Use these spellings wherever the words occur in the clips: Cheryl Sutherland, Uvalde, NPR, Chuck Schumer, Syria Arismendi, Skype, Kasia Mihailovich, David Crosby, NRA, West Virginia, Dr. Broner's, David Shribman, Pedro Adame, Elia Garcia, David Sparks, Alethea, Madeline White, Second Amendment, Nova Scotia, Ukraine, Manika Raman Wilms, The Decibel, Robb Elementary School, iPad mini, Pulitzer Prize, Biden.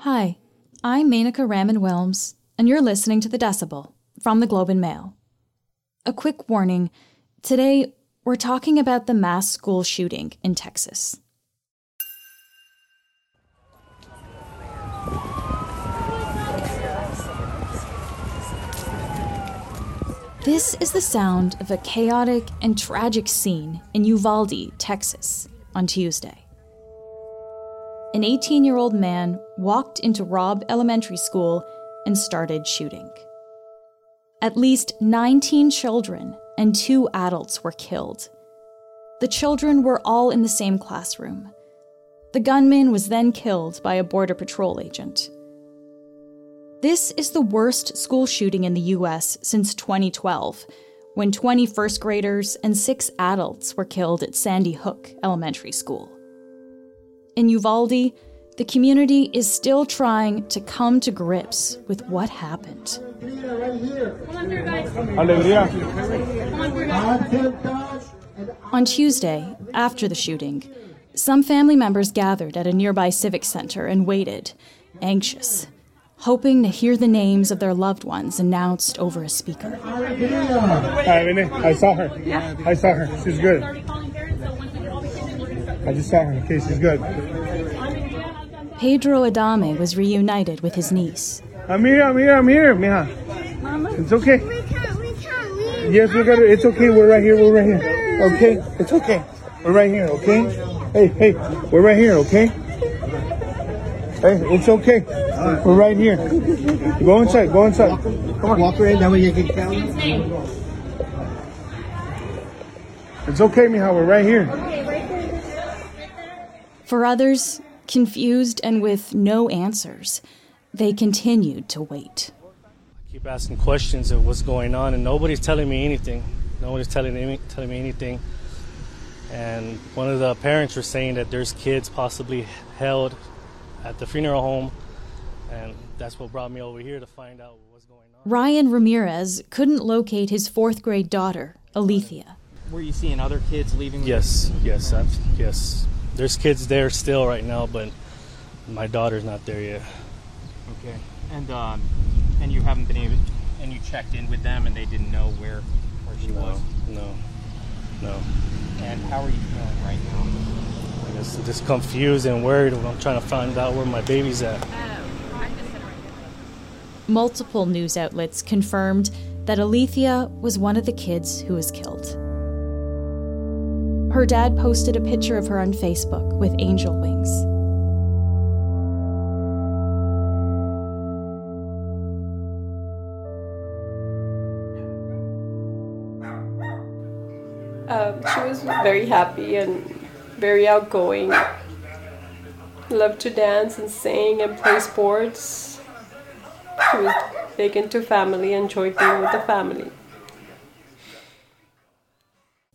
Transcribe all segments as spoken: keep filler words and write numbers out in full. Hi, I'm Manika Raman Wilms, and you're listening to The Decibel from the Globe and Mail. A quick warning, today we're talking about the mass school shooting in Texas. This is the sound of a chaotic and tragic scene in Uvalde, Texas, on Tuesday. An eighteen-year-old man walked into Robb Elementary School and started shooting. At least nineteen children and two adults were killed. The children were all in the same classroom. The gunman was then killed by a Border Patrol agent. This is the worst school shooting in the U S since twenty twelve, when twenty first graders and six adults were killed at Sandy Hook Elementary School. In Uvalde, the community is still trying to come to grips with what happened. On Tuesday, after the shooting, some family members gathered at a nearby civic center and waited, anxious, hoping to hear the names of their loved ones announced over a speaker. I saw her. Yeah. I saw her. She's good. I just saw her in case she's good. Pedro Adame was reunited with his niece. I'm here, I'm here, I'm here, mija. Mama? It's okay. We can't, we can't leave. Yes, we got it. It's okay, we're right here, we're right here. Okay? It's okay. We're right here, okay? Hey, hey, we're right here, okay? Hey, it's okay. We're right here. Go inside, go inside. Come on. Walk right, that way you can count. It's okay, mija, we're right here. For others, confused and with no answers, they continued to wait. I keep asking questions of what's going on, and nobody's telling me anything. Nobody's telling me telling me anything. And one of the parents was saying that there's kids possibly held at the funeral home, and that's what brought me over here to find out what's going on. Ryan Ramirez couldn't locate his fourth grade daughter, Alethea. Were you seeing other kids leaving? Yes, yes, I've, yes. There's kids there still right now, but my daughter's not there yet. Okay, and um, and you haven't been able, and you checked in with them, and they didn't know where where she no, was. No, no. And how are you feeling right now? I guess just confused and worried. I'm trying to find out where my baby's at. Multiple news outlets confirmed that Alethea was one of the kids who was killed. Her dad posted a picture of her on Facebook with angel wings. Um, she was very happy and very outgoing. Loved to dance and sing and play sports. She was big into family, enjoyed being with the family.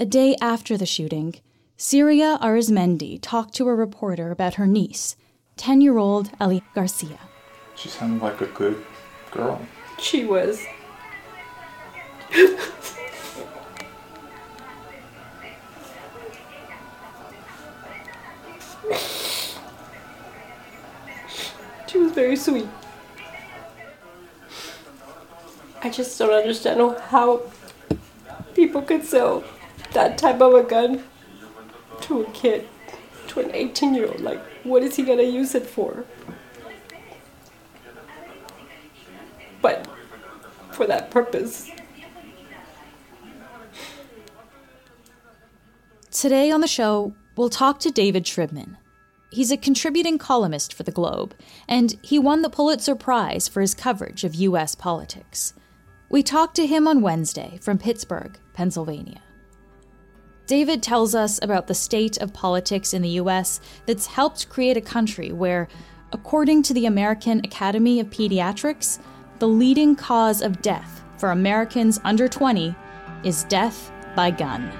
A day after the shooting, Syria Arismendi talked to a reporter about her niece, ten-year-old Elia Garcia. She sounded like a good girl. She was. She was very sweet. I just don't understand how people could sell that type of a gun to a kid, to an eighteen-year-old. Like, what is he going to use it for? But for that purpose. Today on the show, we'll talk to David Shribman. He's a contributing columnist for The Globe, and he won the Pulitzer Prize for his coverage of U S politics. We talked to him on Wednesday from Pittsburgh, Pennsylvania. David tells us about the state of politics in the U S that's helped create a country where, according to the American Academy of Pediatrics, the leading cause of death for Americans under twenty is death by gun.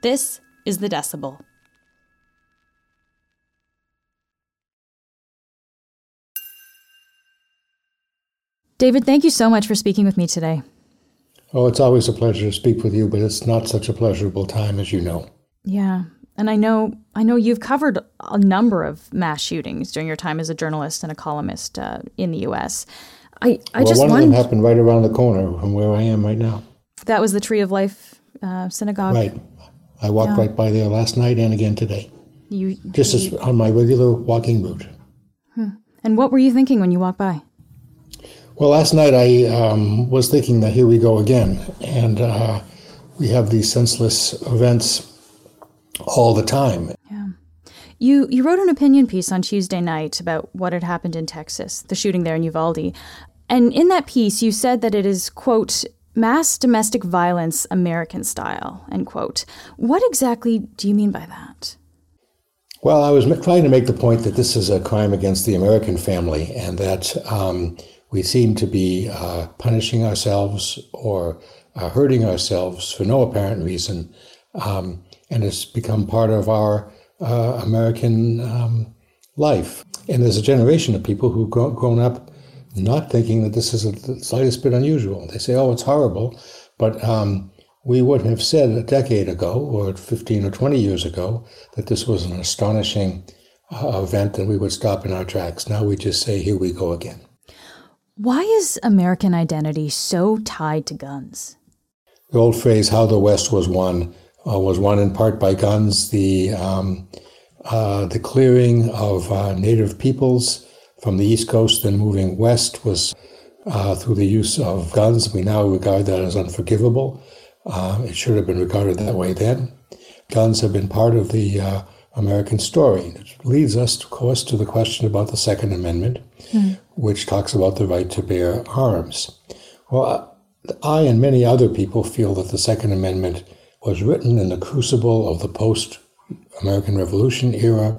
This is The Decibel. David, thank you so much for speaking with me today. Oh, it's always a pleasure to speak with you, but it's not such a pleasurable time, as you know. Yeah. And I know I know you've covered a number of mass shootings during your time as a journalist and a columnist uh, in the U S. I, I well, just one wondered, of them happened right around the corner from where I am right now. That was the Tree of Life uh, synagogue. Right. I walked yeah. right by there last night and again today. You Just you, as on my regular walking route. Hmm. And what were you thinking when you walked by? Well, last night I um, was thinking that here we go again. And uh, we have these senseless events all the time. Yeah. You you wrote an opinion piece on Tuesday night about what had happened in Texas, the shooting there in Uvalde. And in that piece, you said that it is, quote, mass domestic violence American style, end quote. What exactly do you mean by that? Well, I was trying to make the point that this is a crime against the American family and that um, we seem to be uh, punishing ourselves or uh, hurting ourselves for no apparent reason. Um, and it's become part of our uh, American um, life. And there's a generation of people who've grown up not thinking that this is the slightest bit unusual. They say, oh, it's horrible, but um, we wouldn't have said a decade ago or fifteen or twenty years ago that this was an astonishing uh, event and we would stop in our tracks. Now we just say, here we go again. Why is American identity so tied to guns? The old phrase, how the West was won, Uh, was won in part by guns, the um, uh, the clearing of uh, native peoples from the East Coast and moving west was uh, through the use of guns. We now regard that as unforgivable. Uh, it should have been regarded that way then. Guns have been part of the uh, American story, which leads us, of course, to the question about the Second Amendment, mm. which talks about the right to bear arms. Well, I and many other people feel that the Second Amendment was written in the crucible of the post-American Revolution era,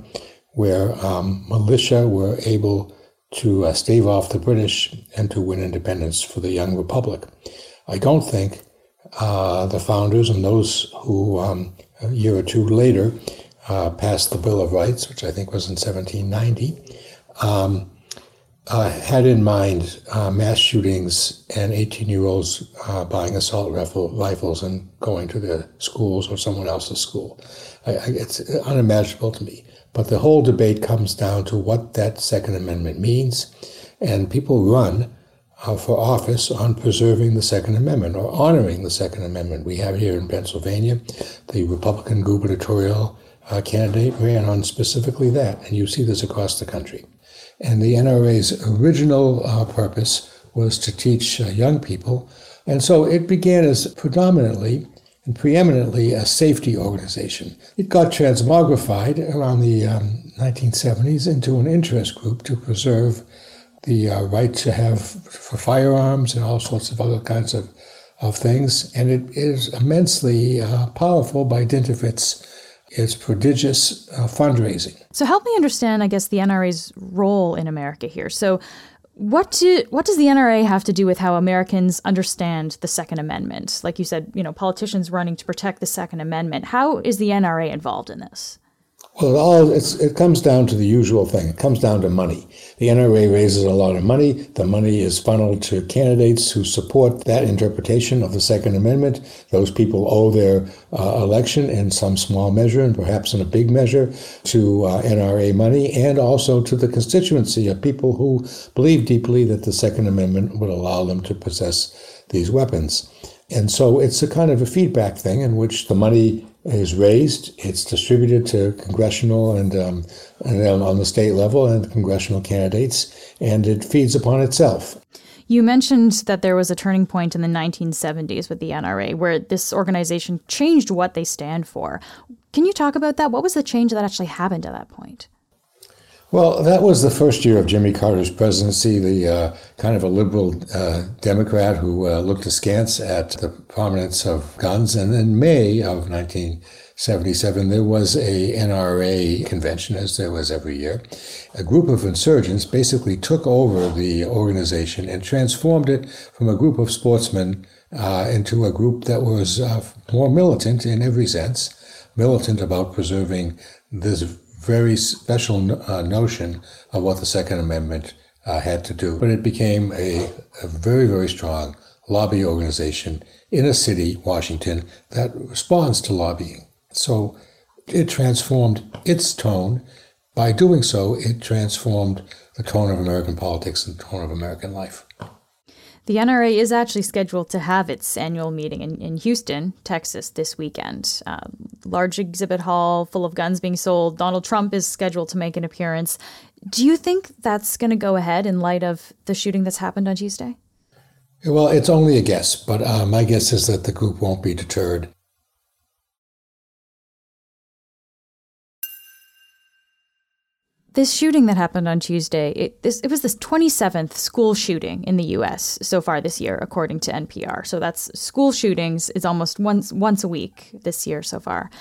where um, militia were able to uh, stave off the British and to win independence for the young republic. I don't think uh, the founders and those who um, a year or two later uh, passed the Bill of Rights, which I think was in seventeen ninety, um, uh, had in mind uh, mass shootings and eighteen-year-olds uh, buying assault rifle, rifles and going to their schools or someone else's school. I, I, it's unimaginable to me. But the whole debate comes down to what that Second Amendment means. And people run uh, for office on preserving the Second Amendment or honoring the Second Amendment. We have here in Pennsylvania, the Republican gubernatorial uh, candidate ran on specifically that. And you see this across the country. And the N R A's original uh, purpose was to teach uh, young people. And so it began as predominantly and preeminently a safety organization. It got transmogrified around the um, nineteen seventies into an interest group to preserve the uh, right to have for firearms and all sorts of other kinds of, of things. And it is immensely uh, powerful by dint of its its prodigious uh, fundraising. So help me understand, I guess, the N R A's role in America here. So What do what does the N R A have to do with how Americans understand the Second Amendment? Like you said, you know, politicians running to protect the Second Amendment. How is the N R A involved in this? Well, it all it's, it comes down to the usual thing. It comes down to money. The N R A raises a lot of money. The money is funneled to candidates who support that interpretation of the Second Amendment. Those people owe their uh, election in some small measure and perhaps in a big measure to uh, N R A money and also to the constituency of people who believe deeply that the Second Amendment would allow them to possess these weapons. And so it's a kind of a feedback thing in which the money is raised, it's distributed to congressional and um, and on the state level and congressional candidates, and it feeds upon itself. You mentioned that there was a turning point in the nineteen seventies with the N R A where this organization changed what they stand for. Can you talk about that? What was the change that actually happened at that point? Well, that was the first year of Jimmy Carter's presidency, the uh, kind of a liberal uh, Democrat who uh, looked askance at the prominence of guns. And in May of nineteen seventy-seven, there was a N R A convention, as there was every year. A group of insurgents basically took over the organization and transformed it from a group of sportsmen uh, into a group that was uh, more militant in every sense, militant about preserving this very special uh, notion of what the Second Amendment uh, had to do. But it became a, a very, very strong lobby organization in a city, Washington, that responds to lobbying. So it transformed its tone. By doing so, it transformed the tone of American politics and the tone of American life. The N R A is actually scheduled to have its annual meeting in, in Houston, Texas, this weekend. Uh, large exhibit hall full of guns being sold. Donald Trump is scheduled to make an appearance. Do you think that's going to go ahead in light of the shooting that's happened on Tuesday? Well, it's only a guess, but uh, my guess is that the group won't be deterred. This shooting that happened on Tuesday, it, this, it was this twenty-seventh school shooting in the U S so far this year, according to N P R. So that's school shootings is almost once once a week this year so far.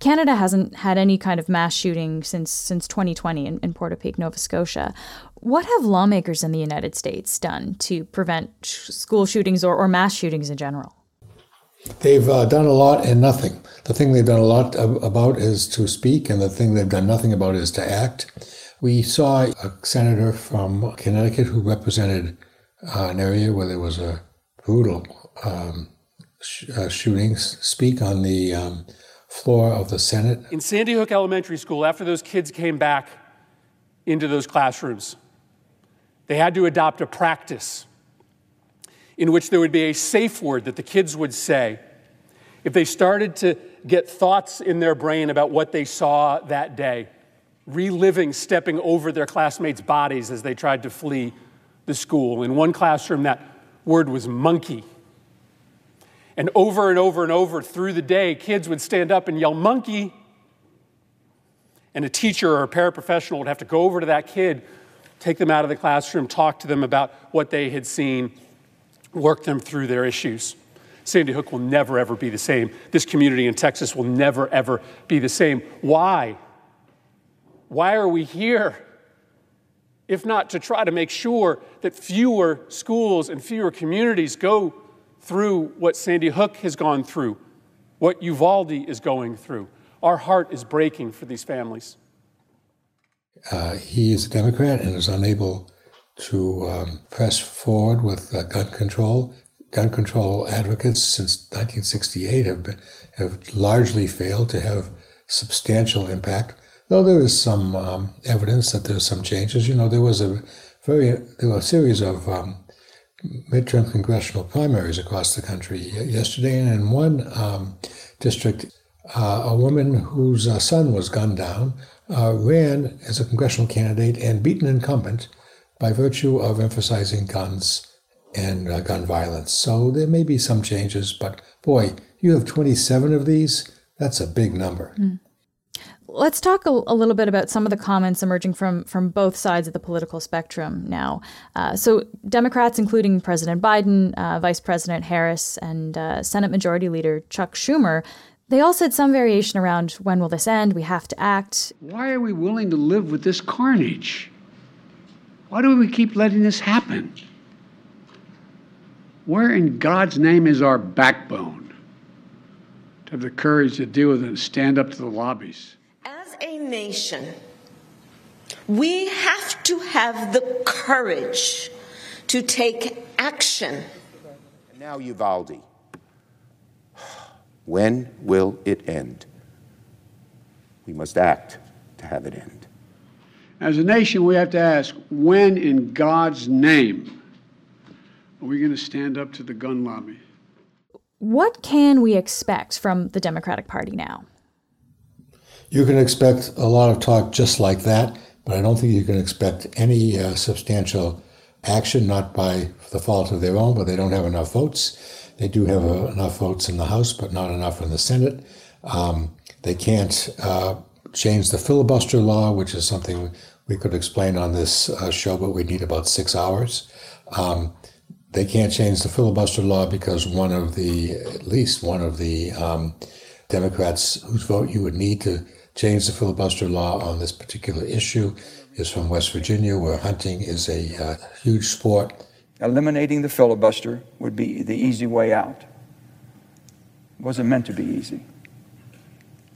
Canada hasn't had any kind of mass shooting since since twenty twenty in, in Portapique, Nova Scotia. What have lawmakers in the United States done to prevent sh- school shootings or, or mass shootings in general? They've uh, done a lot and nothing. The thing they've done a lot about is to speak, and the thing they've done nothing about is to act. We saw a senator from Connecticut who represented uh, an area where there was a brutal um, sh- uh, shooting speak on the um, floor of the Senate. In Sandy Hook Elementary School, after those kids came back into those classrooms, they had to adopt a practice in which there would be a safe word that the kids would say if they started to get thoughts in their brain about what they saw that day, reliving stepping over their classmates' bodies as they tried to flee the school. In one classroom, that word was monkey. And over and over and over through the day, kids would stand up and yell, monkey. And a teacher or a paraprofessional would have to go over to that kid, take them out of the classroom, talk to them about what they had seen, work them through their issues. Sandy Hook will never, ever be the same. This community in Texas will never, ever be the same. Why? Why are we here, if not to try to make sure that fewer schools and fewer communities go through what Sandy Hook has gone through, what Uvalde is going through? Our heart is breaking for these families. Uh, he is a Democrat and is unable to um, press forward with uh, gun control. Gun control advocates since nineteen sixty-eight have, been, have largely failed to have substantial impact. Though there is some um, evidence that there's some changes. You know, there was a very there were a series of um, midterm congressional primaries across the country yesterday, and in one um, district, uh, a woman whose uh, son was gunned down uh, ran as a congressional candidate and beat an incumbent by virtue of emphasizing guns and uh, gun violence. So there may be some changes, but boy, you have twenty-seven of these. That's a big number. Mm. Let's talk a, a little bit about some of the comments emerging from, from both sides of the political spectrum now. Uh, so Democrats, including President Biden, uh, Vice President Harris, and uh, Senate Majority Leader Chuck Schumer, they all said some variation around, when will this end? We have to act. Why are we willing to live with this carnage? Why do we keep letting this happen? Where in God's name is our backbone to have the courage to deal with it and stand up to the lobbies? A nation, we have to have the courage to take action. And now Uvalde. When will it end? We must act to have it end. As a nation, we have to ask, when in God's name are we going to stand up to the gun lobby? What can we expect from the Democratic Party now? You can expect a lot of talk just like that, but I don't think you can expect any uh, substantial action, not by the fault of their own, but they don't have enough votes. They do have uh, enough votes in the House, but not enough in the Senate. Um, they can't uh, change the filibuster law, which is something we could explain on this uh, show, but we need about six hours. Um, they can't change the filibuster law because one of the, at least one of the um, Democrats whose vote you would need to change the filibuster law on this particular issue is from West Virginia, where hunting is a uh, huge sport. Eliminating the filibuster would be the easy way out. It wasn't meant to be easy.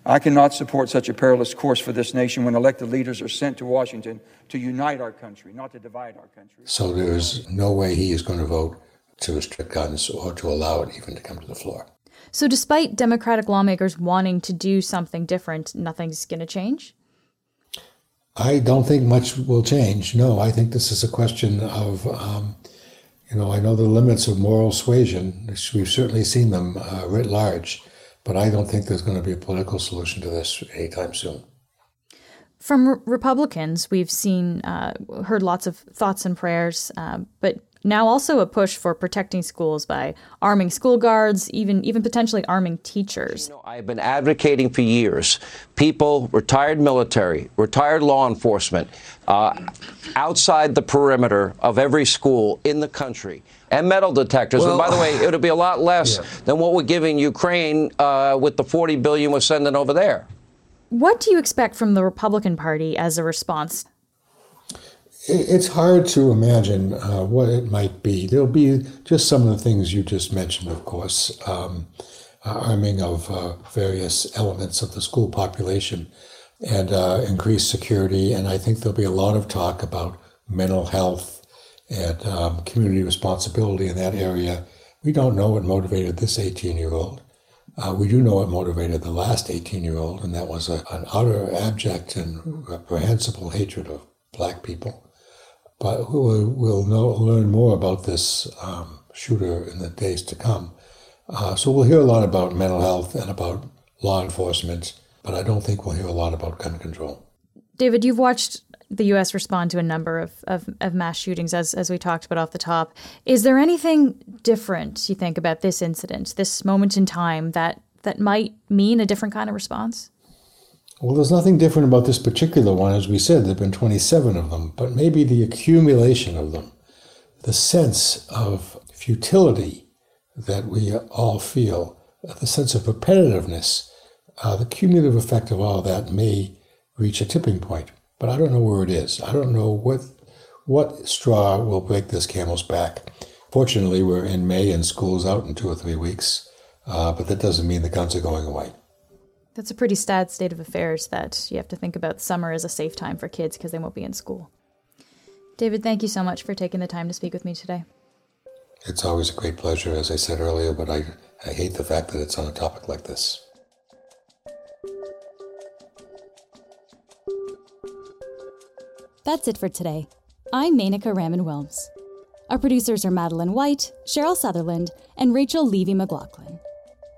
I cannot support such a perilous course for this nation when elected leaders are sent to Washington to unite our country, not to divide our country. So there is no way he is going to vote to restrict guns or to allow it even to come to the floor. So despite Democratic lawmakers wanting to do something different, nothing's going to change? I don't think much will change. No, I think this is a question of, um, you know, I know the limits of moral suasion. We've certainly seen them uh, writ large, but I don't think there's going to be a political solution to this anytime soon. From re- Republicans, we've seen, uh, heard lots of thoughts and prayers, uh, but now also a push for protecting schools by arming school guards, even even potentially arming teachers. You know, I've been advocating for years. People, retired military, retired law enforcement, uh, outside the perimeter of every school in the country, and metal detectors. Well, and by the way, it'll be a lot less yeah. than what we're giving Ukraine uh, with the forty billion dollars we're sending over there. What do you expect from the Republican Party as a response? It's hard to imagine uh, what it might be. There'll be just some of the things you just mentioned, of course, um, arming of uh, various elements of the school population and uh, increased security. And I think there'll be a lot of talk about mental health and um, community responsibility in that area. We don't know what motivated this eighteen-year-old. Uh, we do know what motivated the last eighteen-year-old, and that was a, an utter abject and reprehensible hatred of black people. But we'll know, learn more about this um, shooter in the days to come. Uh, so we'll hear a lot about mental health and about law enforcement, but I don't think we'll hear a lot about gun control. David, you've watched the U S respond to a number of, of, of mass shootings, as, as we talked about off the top. Is there anything different, you think, about this incident, this moment in time, that, that might mean a different kind of response? Well, there's nothing different about this particular one. As we said, there have been twenty-seven of them, but maybe the accumulation of them, the sense of futility that we all feel, the sense of repetitiveness, uh, the cumulative effect of all that may reach a tipping point. But I don't know where it is. I don't know what, what straw will break this camel's back. Fortunately, we're in May and school's out in two or three weeks, uh, but that doesn't mean the guns are going away. That's a pretty sad state of affairs that you have to think about summer as a safe time for kids because they won't be in school. David, thank you so much for taking the time to speak with me today. It's always a great pleasure, as I said earlier, but I, I hate the fact that it's on a topic like this. That's it for today. I'm Manika Raman Wilms. Our producers are Madeline White, Cheryl Sutherland, and Rachel Levy McLaughlin.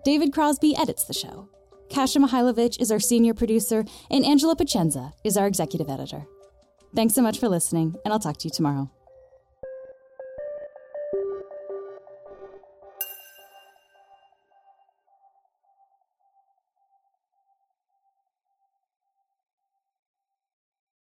David Crosby edits the show. Kasia Mihailovich is our senior producer, and Angela Pacenza is our executive editor. Thanks so much for listening, and I'll talk to you tomorrow.